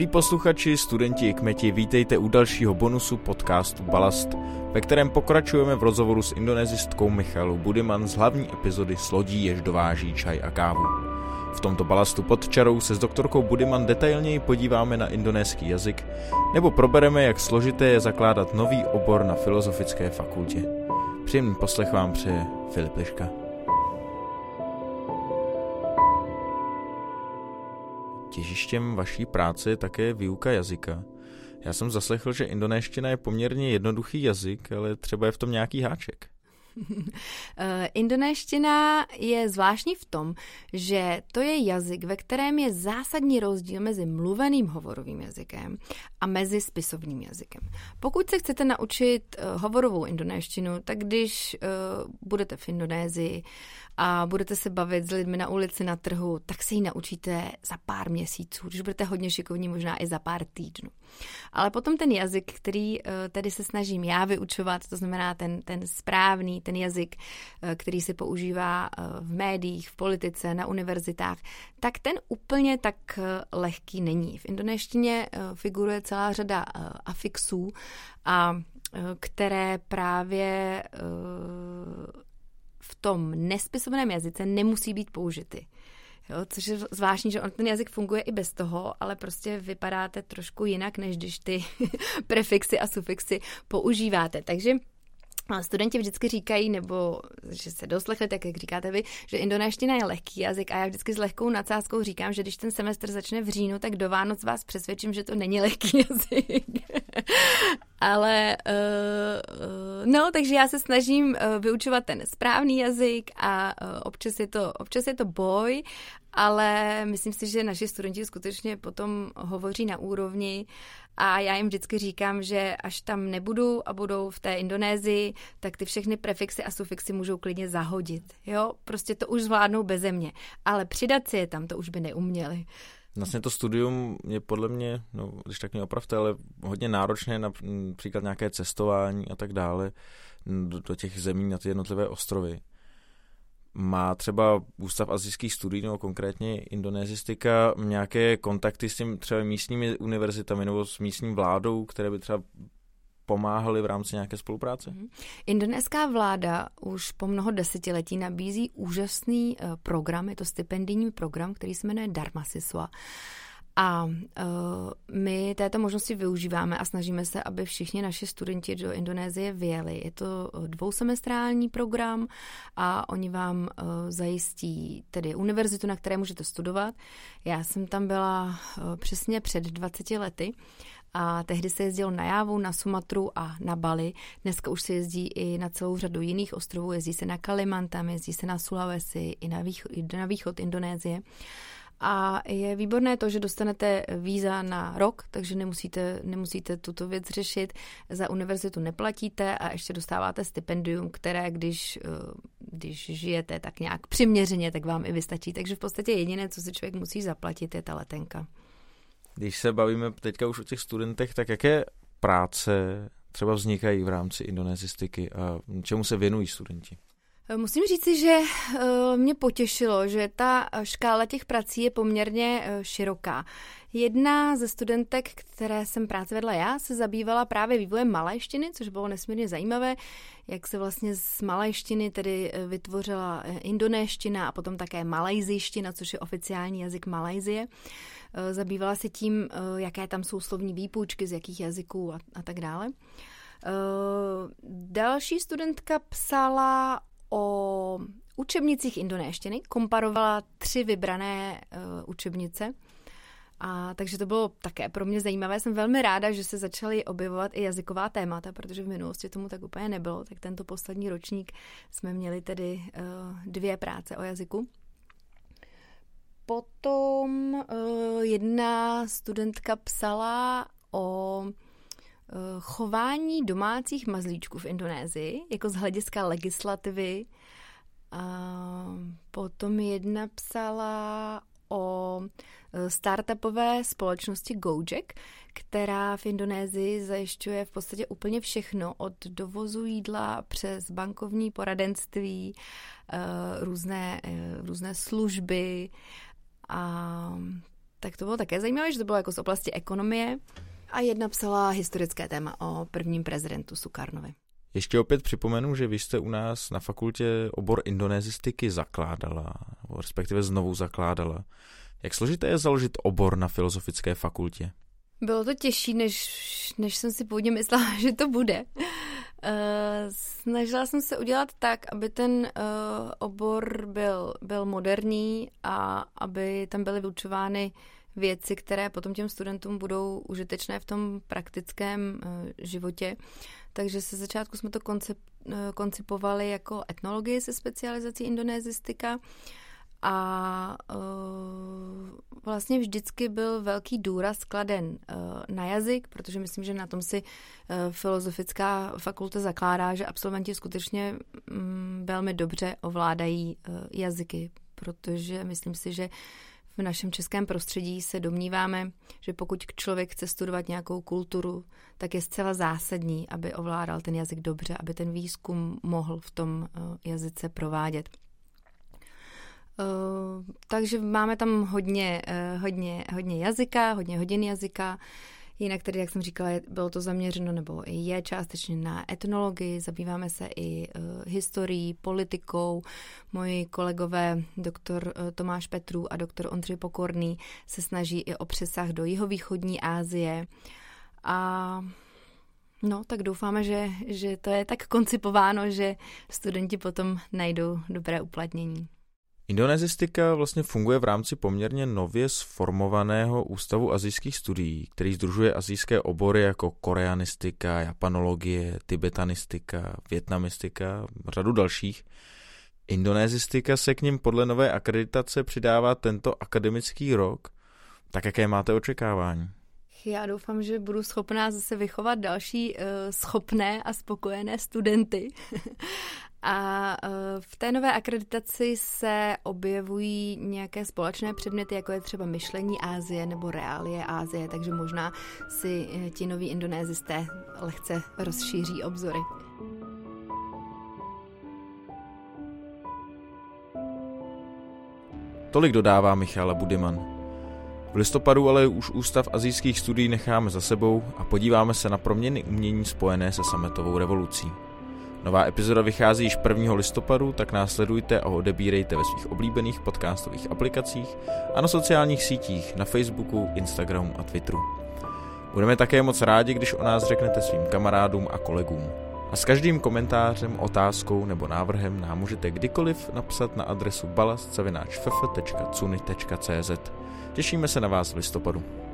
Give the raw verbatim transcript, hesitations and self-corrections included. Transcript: Milí posluchači, studenti i kmeti, vítejte u dalšího bonusu podcastu Balast, ve kterém pokračujeme v rozhovoru s indonésistkou Michaelou Budiman z hlavní epizody S lodí, jež dováží čaj a kávu. V tomto Balastu pod čarou se s doktorkou Budiman detailněji podíváme na indonéský jazyk nebo probereme, jak složité je zakládat nový obor na filozofické fakultě. Příjemný poslech vám přeje Filip Liška. Těžištěm vaší práce je také výuka jazyka. Já jsem zaslechl, že indonéština je poměrně jednoduchý jazyk, ale třeba je v tom nějaký háček. Indonéština je zvláštní v tom, že to je jazyk, ve kterém je zásadní rozdíl mezi mluveným hovorovým jazykem a mezi spisovným jazykem. Pokud se chcete naučit hovorovou indonéštinu, tak když uh, budete v Indonésii a budete se bavit s lidmi na ulici, na trhu, tak se ji naučíte za pár měsíců, když budete hodně šikovní, možná i za pár týdnů. Ale potom ten jazyk, který uh, tady se snažím já vyučovat, to znamená ten, ten správný, ten jazyk, který se používá v médiích, v politice, na univerzitách, tak ten úplně tak lehký není. V indonéštině figuruje celá řada afixů, a které právě v tom nespisovném jazyce nemusí být použity. Jo, což je zvláštní, že on, ten jazyk funguje i bez toho, ale prostě vypadáte trošku jinak, než když ty prefixy a sufixy používáte. Takže studenti vždycky říkají, nebo že se doslechli, tak jak říkáte vy, že indonéština je lehký jazyk a já vždycky s lehkou nadsázkou říkám, že když ten semestr začne v říjnu, tak do Vánoc vás přesvědčím, že to není lehký jazyk. Ale uh, no, takže já se snažím vyučovat ten správný jazyk a občas je to, občas je to boj, ale myslím si, že naši studenti skutečně potom hovoří na úrovni a já jim vždycky říkám, že až tam nebudu a budou v té Indonésii, tak ty všechny prefixy a sufixy můžou klidně zahodit. Jo? Prostě to už zvládnou beze mě. Ale přidat si je tam, to už by neuměli. Vlastně to studium je podle mě, no, když tak mě opravte, ale hodně náročné, například nějaké cestování a tak dále do, do těch zemí na ty jednotlivé ostrovy. Má třeba Ústav asijských studií, nebo konkrétně indonésistika, nějaké kontakty s tím třeba místními univerzitami nebo s místní vládou, které by třeba pomáhaly v rámci nějaké spolupráce? Indonéská vláda už po mnoho desetiletí nabízí úžasný program, je to stipendijní program, který se jmenuje Dharmasiswa. A uh, my této možnosti využíváme a snažíme se, aby všichni naši studenti do Indonésie vyjeli. Je to dvousemestrální program a oni vám uh, zajistí tedy univerzitu, na které můžete studovat. Já jsem tam byla uh, přesně před dvaceti lety a tehdy se jezdilo na Jávu, na Sumatru a na Bali. Dneska už se jezdí i na celou řadu jiných ostrovů. Jezdí se na Kalimantan, jezdí se na Sulawesi i na východ, i na východ Indonésie. A je výborné to, že dostanete víza na rok, takže nemusíte, nemusíte tuto věc řešit. Za univerzitu neplatíte a ještě dostáváte stipendium, které, když, když žijete tak nějak přiměřeně, tak vám i vystačí. Takže v podstatě jediné, co si člověk musí zaplatit, je ta letenka. Když se bavíme teďka už o těch studentech, tak jaké práce třeba vznikají v rámci indonésistiky a čemu se věnují studenti? Musím říci, že mě potěšilo, že ta škála těch prací je poměrně široká. Jedna ze studentek, které jsem práci vedla já, se zabývala právě vývojem malajštiny, což bylo nesmírně zajímavé, jak se vlastně z malajštiny tedy vytvořila indonéština a potom také malajzijština, což je oficiální jazyk Malajzie. Zabývala se tím, jaké tam jsou slovní výpůjčky, z jakých jazyků a, a tak dále. Další studentka psala o učebnicích indonéštiny, komparovala tři vybrané uh, učebnice. A takže to bylo také pro mě zajímavé. Jsem velmi ráda, že se začaly objevovat i jazyková témata, protože v minulosti tomu tak úplně nebylo. Tak tento poslední ročník jsme měli tedy uh, dvě práce o jazyku. Potom uh, jedna studentka psala o chování domácích mazlíčků v Indonésii, jako z hlediska legislativy. A potom jedna psala o startupové společnosti Gojek, která v Indonésii zajišťuje v podstatě úplně všechno, od dovozu jídla přes bankovní poradenství, různé, různé služby a Tak to bylo také zajímavé, že to bylo jako z oblasti ekonomie. A jedna psala historické téma o prvním prezidentu Sukarnovi. Ještě opět připomenu, že vy jste u nás na fakultě obor indonézistiky zakládala, respektive znovu zakládala. Jak složité je založit obor na filozofické fakultě? Bylo to těžší, než, než jsem si původně myslela, že to bude. Snažila jsem se udělat tak, aby ten obor byl, byl moderní a aby tam byly vyučovány věci, které potom těm studentům budou užitečné v tom praktickém životě. Takže se začátku jsme to koncipovali jako etnologii se specializací indonésistika a vlastně vždycky byl velký důraz kladen na jazyk, protože myslím, že na tom si filozofická fakulta zakládá, že absolventi skutečně velmi dobře ovládají jazyky, protože myslím si, že v našem českém prostředí se domníváme, že pokud člověk chce studovat nějakou kulturu, tak je zcela zásadní, aby ovládal ten jazyk dobře, aby ten výzkum mohl v tom jazyce provádět. Takže máme tam hodně, hodně, hodně jazyka, hodně hodin jazyka. Jinak tedy, jak jsem říkala, bylo to zaměřeno, nebo je částečně na etnologii, zabýváme se i historií, politikou. Moji kolegové doktor Tomáš Petru a doktor Ondřej Pokorný se snaží i o přesah do jihovýchodní Asie. A no, tak doufáme, že, že to je tak koncipováno, že studenti potom najdou dobré uplatnění. Indonésistika vlastně funguje v rámci poměrně nově sformovaného Ústavu asijských studií, který sdružuje asijské obory jako koreanistika, japanologie, tibetanistika, vietnamistika, řadu dalších. Indonésistika se k nim podle nové akreditace přidává tento akademický rok. Tak jaké máte očekávání? Já doufám, že budu schopná zase vychovat další uh, schopné a spokojené studenty. A v té nové akreditaci se objevují nějaké společné předměty, jako je třeba myšlení Asie nebo reálie Asie, takže možná si ti noví indonésisté lehce rozšíří obzory. Tolik dodává Michaela Budiman. V listopadu ale už Ústav asijských studií necháme za sebou a podíváme se na proměny umění spojené se sametovou revolucí. Nová epizoda vychází již prvního listopadu, tak nás sledujte a odebírejte ve svých oblíbených podcastových aplikacích a na sociálních sítích na Facebooku, Instagramu a Twitteru. Budeme také moc rádi, když o nás řeknete svým kamarádům a kolegům. A s každým komentářem, otázkou nebo návrhem nám můžete kdykoliv napsat na adresu balast zavináč f f tečka cuny tečka c z. Těšíme se na vás v listopadu.